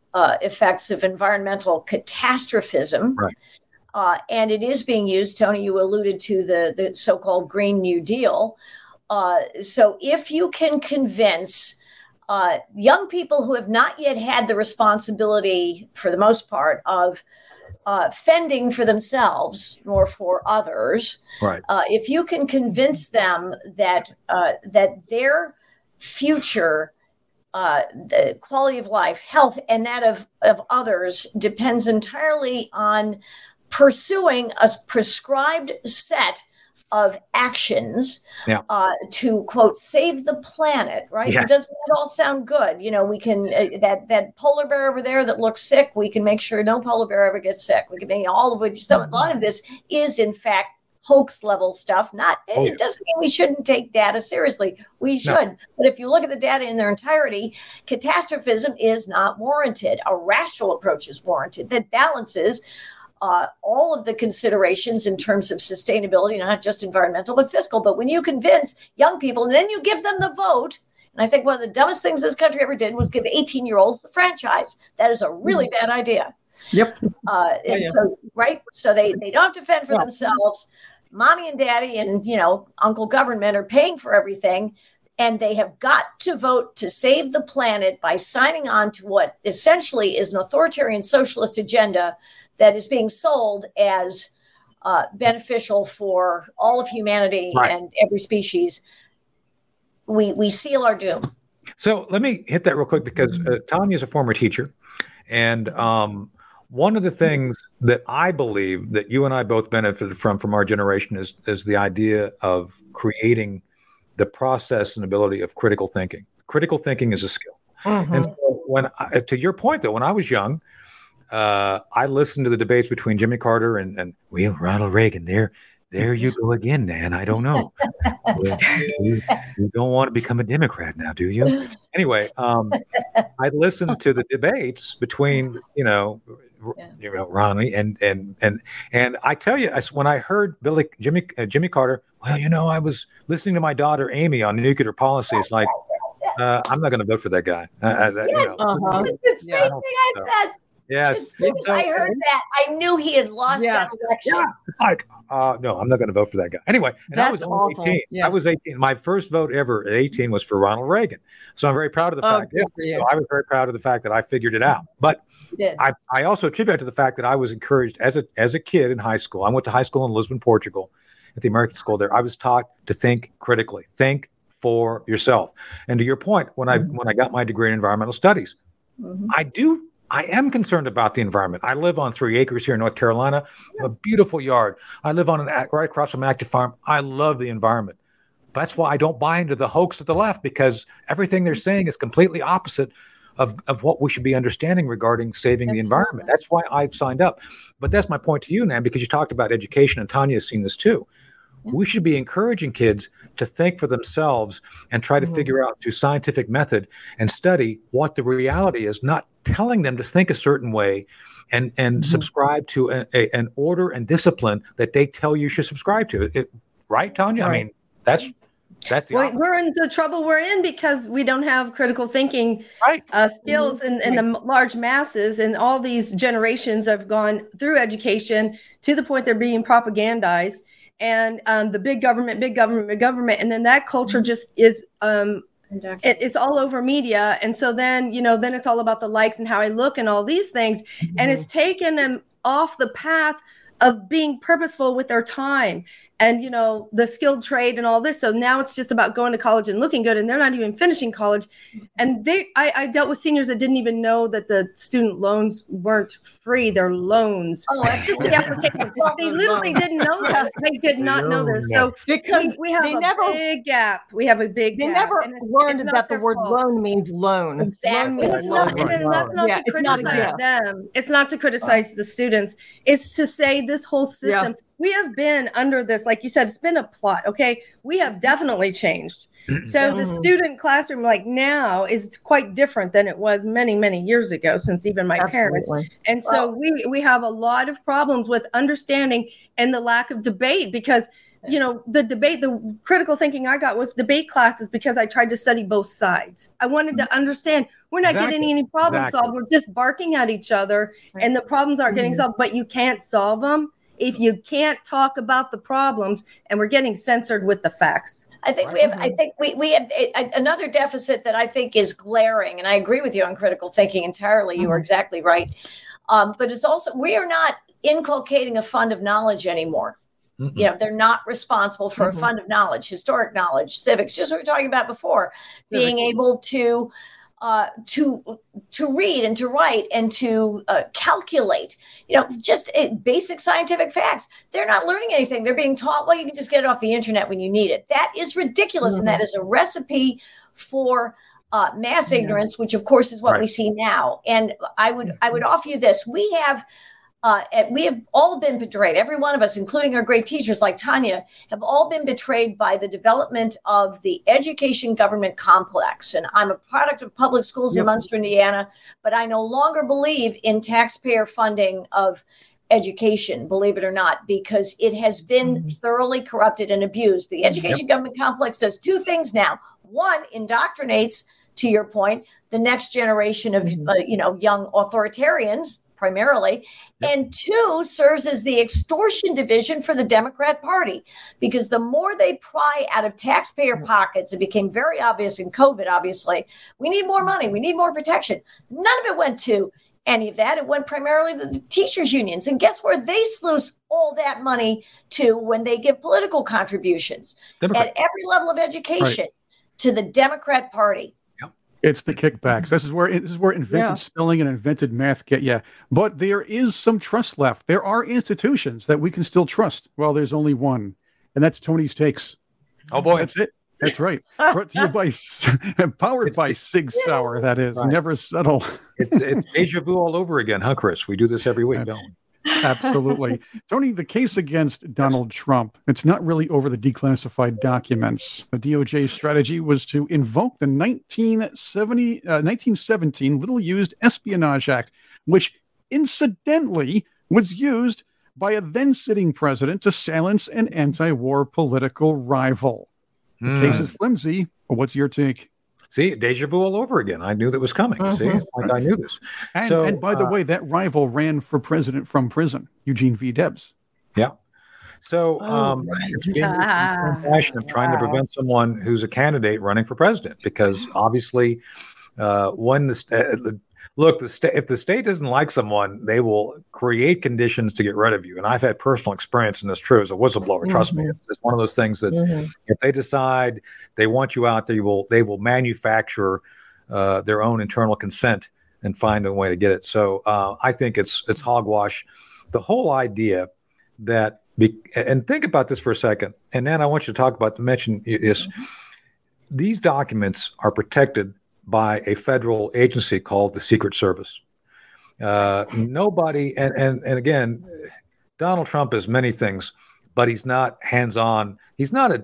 effects of environmental catastrophism. Right. And it is being used, Tony, you alluded to the so-called Green New Deal. So if you can convince young people who have not yet had the responsibility, for the most part, of fending for themselves or for others, right. If you can convince them that that their future, the quality of life, health, and that of others depends entirely on pursuing a prescribed set of actions to, quote, save the planet, right? Yeah. Doesn't that all sound good? You know, we can, that polar bear over there that looks sick, we can make sure no polar bear ever gets sick. We can make all of which, a lot of this is, in fact, hoax level stuff. It doesn't mean we shouldn't take data seriously. We should. No. But if you look at the data in their entirety, catastrophism is not warranted. A rational approach is warranted that balances all of the considerations in terms of sustainability, not just environmental, but fiscal. But when you convince young people and then you give them the vote, and I think one of the dumbest things this country ever did was give 18-year-olds the franchise. That is a really bad idea. Yep. So, right. So they don't have to fend for themselves. Mommy and daddy and, Uncle Government are paying for everything. And they have got to vote to save the planet by signing on to what essentially is an authoritarian socialist agenda that is being sold as beneficial for all of humanity and every species. We seal our doom. So let me hit that real quick because Tanya is a former teacher. And one of the things that I believe that you and I both benefited from our generation is the idea of creating the process and ability of critical thinking. Critical thinking is a skill. Mm-hmm. And so to your point, though, when I was young, I listened to the debates between Jimmy Carter and Ronald Reagan. There you go again, Nan. I don't know. You don't want to become a Democrat now, do you? Anyway, I listened to the debates between Ronnie and I tell you, when I heard Jimmy Carter, I was listening to my daughter Amy on nuclear policy. It's like I'm not going to vote for that guy. It's the same thing I said. Yes. As soon as I heard that, I knew he had lost that election. Yeah. It's like, no, I'm not going to vote for that guy. Anyway, and I was only 18. Yeah. I was 18. My first vote ever at 18 was for Ronald Reagan. So I'm very proud of the fact. So I was very proud of the fact that I figured it out. But I also attribute to the fact that I was encouraged as a kid in high school. I went to high school in Lisbon, Portugal, at the American school there. I was taught to think critically, think for yourself. And to your point, when I got my degree in environmental studies, I am concerned about the environment. I live on 3 acres here in North Carolina, a beautiful yard. I live on right across from an active farm. I love the environment. That's why I don't buy into the hoax of the left, because everything they're saying is completely opposite of what we should be understanding regarding saving the environment. Right. That's why I've signed up. But that's my point to you, Nan, because you talked about education, and Tanya has seen this too. We should be encouraging kids to think for themselves and try to figure out through scientific method and study what the reality is, not telling them to think a certain way and subscribe to an order and discipline that they tell you should subscribe to. Right, Tanya? Right. I mean, that's the opposite. We're in the trouble we're in because we don't have critical thinking skills in the large masses. And all these generations have gone through education to the point they're being propagandized. And the big government. And then that culture just is, it's all over media. And so then, then it's all about the likes and how I look and all these things. Mm-hmm. And it's taken them off the path of being purposeful with their time and, the skilled trade and all this. So now it's just about going to college and looking good. And they're not even finishing college. And I dealt with seniors that didn't even know that the student loans weren't free. They're loans. Oh, that's just the application. Well, they literally didn't know this. They did not know this. So because we have big gap. We have a big gap. They never learned about the word loan means loan. Exactly. It's not to criticize them. It's not to criticize the students. It's to say this whole system. Yeah. We have been under this, like you said, it's been a plot, okay? We have definitely changed. So the student classroom like now is quite different than it was many, many years ago, since even my parents. And so we have a lot of problems with understanding and the lack of debate because, the debate, the critical thinking I got was debate classes because I tried to study both sides. I wanted to understand We're not getting any problem solved. We're just barking at each other, and the problems aren't getting solved, but you can't solve them if you can't talk about the problems, and we're getting censored with the facts. I think we have. I think we have another deficit that I think is glaring, and I agree with you on critical thinking entirely. You are exactly right, but it's also we are not inculcating a fund of knowledge anymore. Mm-hmm. You know, they're not responsible for a fund of knowledge, historic knowledge, civics, just what we were talking about before, being able to read and to write and to calculate, you know, just basic scientific facts. They're not learning anything. They're being taught, well, you can just get it off the internet when you need it. That is ridiculous. And that is a recipe for mass ignorance, which of course is what we see now. And I would offer you this. We have all been betrayed. Every one of us, including our great teachers like Tanya, have all been betrayed by the development of the education government complex. And I'm a product of public schools in Munster, Indiana, but I no longer believe in taxpayer funding of education, believe it or not, because it has been thoroughly corrupted and abused. The education government complex does two things now. One, indoctrinates, to your point, the next generation of young authoritarians, primarily, and two, serves as the extortion division for the Democrat Party, because the more they pry out of taxpayer pockets, it became very obvious in COVID, obviously, we need more money, we need more protection. None of it went to any of that. It went primarily to the teachers' unions. And guess where they sluice all that money to when they give political contributions at every level of education to the Democrat Party. It's the kickbacks. This is where invented spelling and invented math get you. But there is some trust left. There are institutions that we can still trust. Well, there's only one, and that's Tony's Takes. Oh boy, that's it. That's right. Brought to you by powered by Sig Sauer. That is never settle. It's deja vu all over again, huh, Chris? We do this every week, don't we? Absolutely. Tony, the case against Donald Trump, it's not really over the declassified documents. The DOJ's strategy was to invoke the 1917 little-used Espionage Act, which incidentally was used by a then-sitting president to silence an anti-war political rival. The case is flimsy. What's your take? See, deja vu all over again. I knew that was coming. See, it's like I knew this. And by the way, that rival ran for president from prison, Eugene V. Debs. Yeah. So it's been a fashion of trying to prevent someone who's a candidate running for president, because obviously when if the state doesn't like someone, they will create conditions to get rid of you. And I've had personal experience in this too as a whistleblower. Trust me, it's one of those things that if they decide they want you out, they will manufacture their own internal consent and find a way to get it. So I think it's hogwash. The whole idea that and think about this for a second. And then I want you to talk about is these documents are protected by a federal agency called the Secret Service. Nobody, and again, Donald Trump is many things, but he's not hands-on. He's not a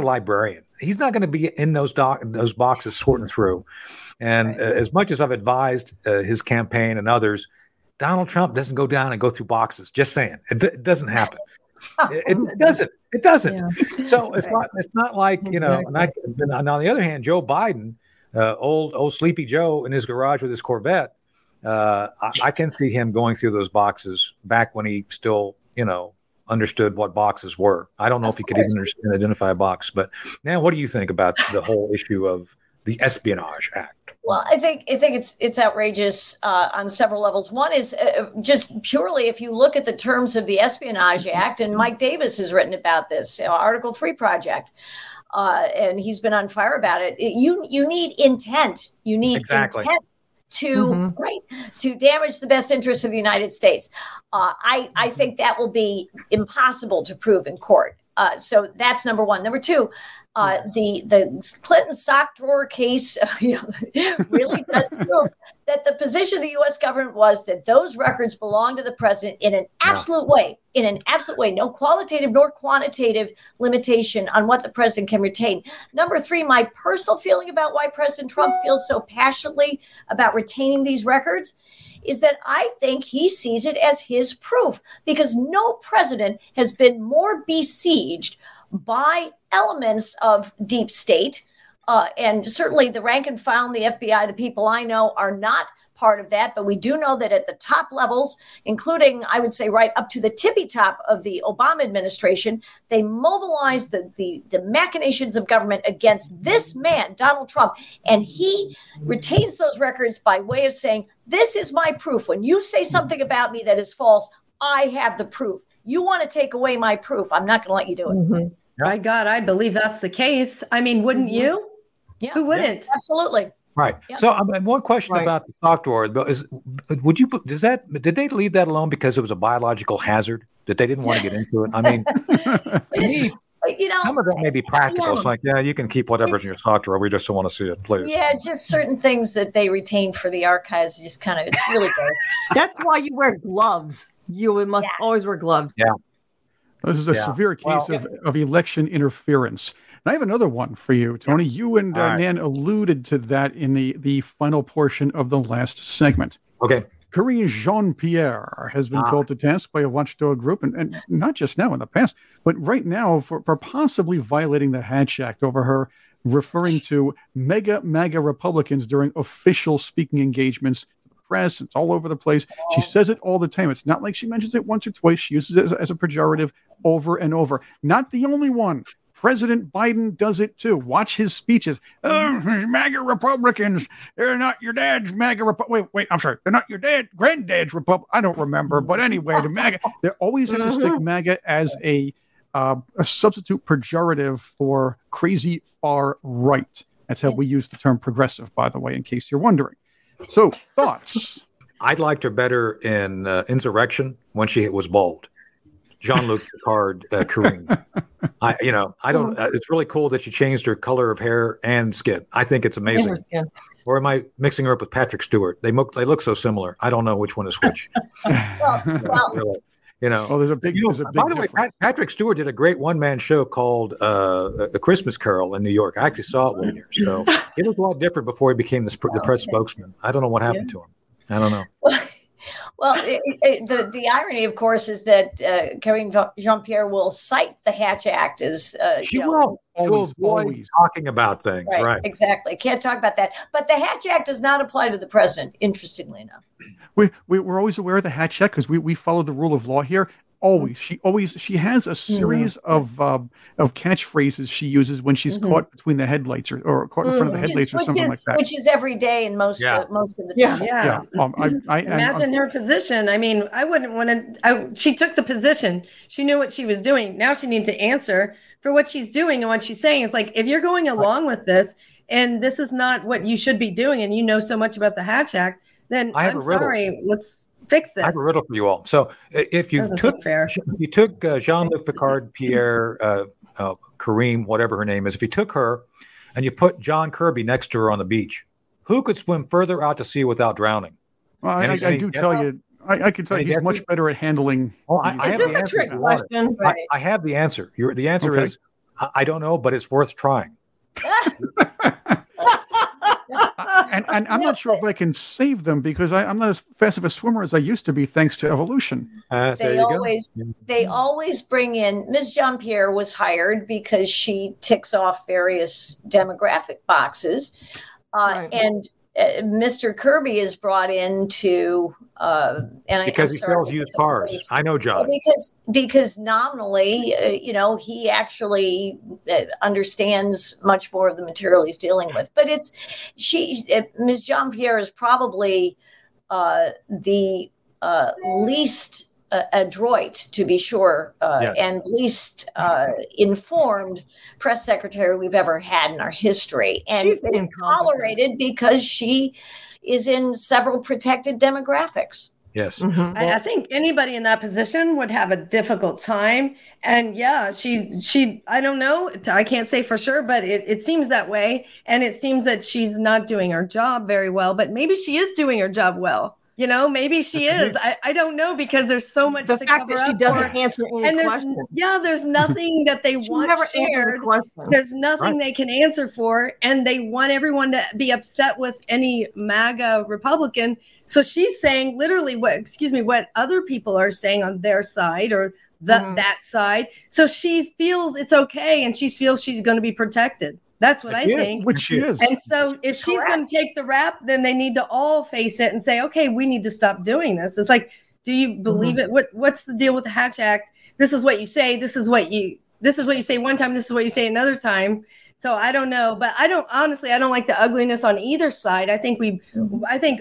librarian. He's not going to be in those boxes sorting through. And as much as I've advised his campaign and others, Donald Trump doesn't go down and go through boxes. Just saying, it doesn't happen. It doesn't. Yeah. So it's not like And on the other hand, Joe Biden. Old Sleepy Joe in his garage with his Corvette. I can see him going through those boxes back when he still, understood what boxes were. I don't know if he could even identify a box. But now, what do you think about the whole issue of the Espionage Act? Well, I think it's outrageous on several levels. One is just purely if you look at the terms of the Espionage Act, and Mike Davis has written about this, Article 3 Project. And he's been on fire about it. You need intent. You need intent to damage the best interests of the United States. I think that will be impossible to prove in court. So that's number one. Number two, the Clinton sock drawer case really does prove that the position of the U.S. government was that those records belong to the president in an absolute way, no qualitative nor quantitative limitation on what the president can retain. Number three, my personal feeling about why President Trump feels so passionately about retaining these records is that I think he sees it as his proof, because no president has been more besieged by elements of deep state And certainly the rank and file in the FBI, the people I know, are not part of that. But we do know that at the top levels, including, I would say, right up to the tippy top of the Obama administration, they mobilized the machinations of government against this man, Donald Trump. And he retains those records by way of saying, this is my proof. When you say something about me that is false, I have the proof. You want to take away my proof. I'm not going to let you do it. Mm-hmm. Yeah. My God, I believe that's the case. I mean, wouldn't you? Yeah. Who wouldn't? Yeah. Absolutely. Right. Yep. So one question about the stock drawer is: did they leave that alone because it was a biological hazard that they didn't want to get into it? I mean, some of that may be practical. Yeah. It's like, yeah, you can keep whatever's in your stock drawer. We just don't want to see it, please. Yeah, just certain things that they retain for the archives. Just kind of, it's really gross. That's why you wear gloves. You must always wear gloves. Yeah. This is a severe case of election interference. And I have another one for you, Tony. You and Nan alluded to that in the final portion of the last segment. Okay. Karine Jean-Pierre has been called to task by a watchdog group, and not just now in the past, but right now for possibly violating the Hatch Act over her referring to mega MAGA Republicans during official speaking engagements. Press. It's all over the place. She says it all the time. It's not like she mentions it once or twice. She uses it as a pejorative over and over. Not the only one. President Biden does it too. Watch his speeches. Oh, MAGA Republicans. They're not your dad's MAGA Republicans. Wait, I'm sorry. They're not your granddad's Republicans. I don't remember. But anyway, the MAGA. They always have to stick MAGA as a substitute pejorative for crazy far right. That's how we use the term progressive, by the way, in case you're wondering. So, thoughts? I liked her better in Insurrection when she was bald. Jean-Luc Picard, Karine. It's really cool that she changed her color of hair and skin. I think it's amazing. Or am I mixing her up with Patrick Stewart? They look so similar. I don't know which one is which. By the way, Patrick Stewart did a great one-man show called A Christmas Carol in New York. I actually saw it one year. So it was a lot different before he became the press spokesman. I don't know what happened to him. I don't know. Well, the irony, of course, is that Karine Jean-Pierre will cite the Hatch Act as always talking about things. Right. Exactly. Can't talk about that. But the Hatch Act does not apply to the president, interestingly enough. We're always aware of the Hatch Act because we follow the rule of law here. Always. She has a series of catchphrases she uses when she's caught between the headlights or caught in front of the headlights or something like that. Which is every day and most of the time. Yeah. I imagine her position. I mean, I wouldn't want to. She took the position. She knew what she was doing. Now she needs to answer for what she's doing and what she's saying. It's like, if you're going along with this and this is not what you should be doing and you know so much about the Hatch Act, then I'm sorry. Let's fix this. I have a riddle for you all. So if you took Jean-Luc Picard, Pierre, Kareem, whatever her name is, if you took her and you put John Kirby next to her on the beach, who could swim further out to sea without drowning? Well, I can tell you he's much better at handling. Well, is this a trick question? I have the answer. The answer is, I don't know, but it's worth trying. And I'm not sure if I can save them because I'm not as fast of a swimmer as I used to be, thanks to evolution. They always bring in Ms. Jean-Pierre was hired because she ticks off various demographic boxes, and Mr. Kirby is brought in to because he sells used cars. Place. I know, John. Because nominally, he actually understands much more of the material he's dealing with. But Ms. Jean-Pierre is probably the least adroit, to be sure, and least informed press secretary we've ever had in our history. And she's been tolerated because she is in several protected demographics. Yes. Mm-hmm. I think anybody in that position would have a difficult time. And she, I don't know, I can't say for sure, but it seems that way. And it seems that she's not doing her job very well, but maybe she is doing her job well. Maybe she is. I don't know because there's so much to cover up. The fact that she doesn't answer any questions. There's nothing that they want shared. There's nothing they can answer for, and they want everyone to be upset with any MAGA Republican. So she's saying literally what other people are saying on their side or that side. So she feels it's okay, and she feels she's going to be protected. That's what I think. Which is. And so if she's going to take the rap, then they need to all face it and say, okay, we need to stop doing this. It's like, do you believe it? What's the deal with the Hatch Act? This is what you say. This is what you say one time. This is what you say another time. So I don't know, but I don't like the ugliness on either side. I think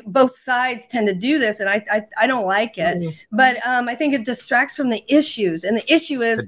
both sides tend to do this, and I don't like it, but I think it distracts from the issues. And the issue is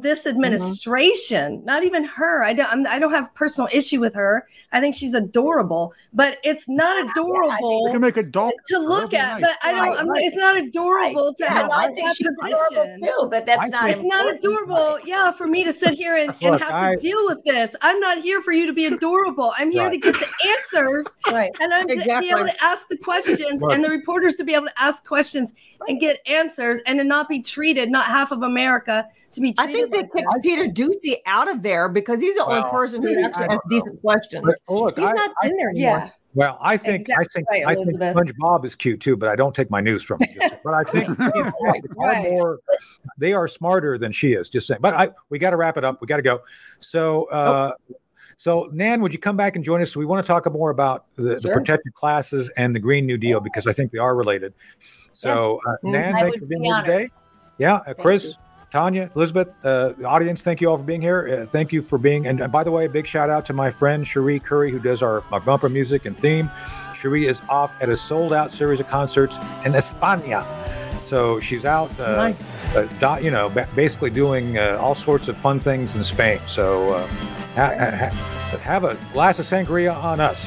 this administration, not even her. I don't have personal issue with her. I think she's adorable, but it's not adorable we can make to look at, but it's not adorable to have. I think she's adorable too, but that's not important. It's not adorable. Yeah. For me to sit here and have to deal with this. I'm not here for you to be adorable. I'm here to get the answers, and I'm to be able to ask the questions, and the reporters to be able to ask questions and get answers, and to not be treated, not half of America to be treated. I think they kicked Peter Doocy out of there because he's the only person who actually has decent questions. Look, he's not in there anymore. Well, I think I think SpongeBob is cute too, but I don't take my news from him. But I think they are smarter than she is. Just saying. But we got to wrap it up. We got to go. So, so Nan, would you come back and join us? We want to talk more about the protected classes and the Green New Deal because I think they are related. So, Nan, thanks for being here today. Yeah, Chris. Thank you. Tanya, Elizabeth, the audience, thank you all for being here. Thank you for being, and by the way, a big shout out to my friend, Cherie Curry, who does our bumper music and theme. Cherie is off at a sold out series of concerts in España. So she's out, basically doing all sorts of fun things in Spain. So have a glass of sangria on us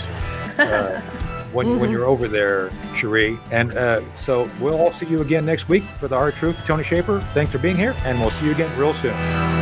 when you're over there, Cherie. And so we'll all see you again next week for The Hard Truth. Tony Shaffer, thanks for being here, and we'll see you again real soon.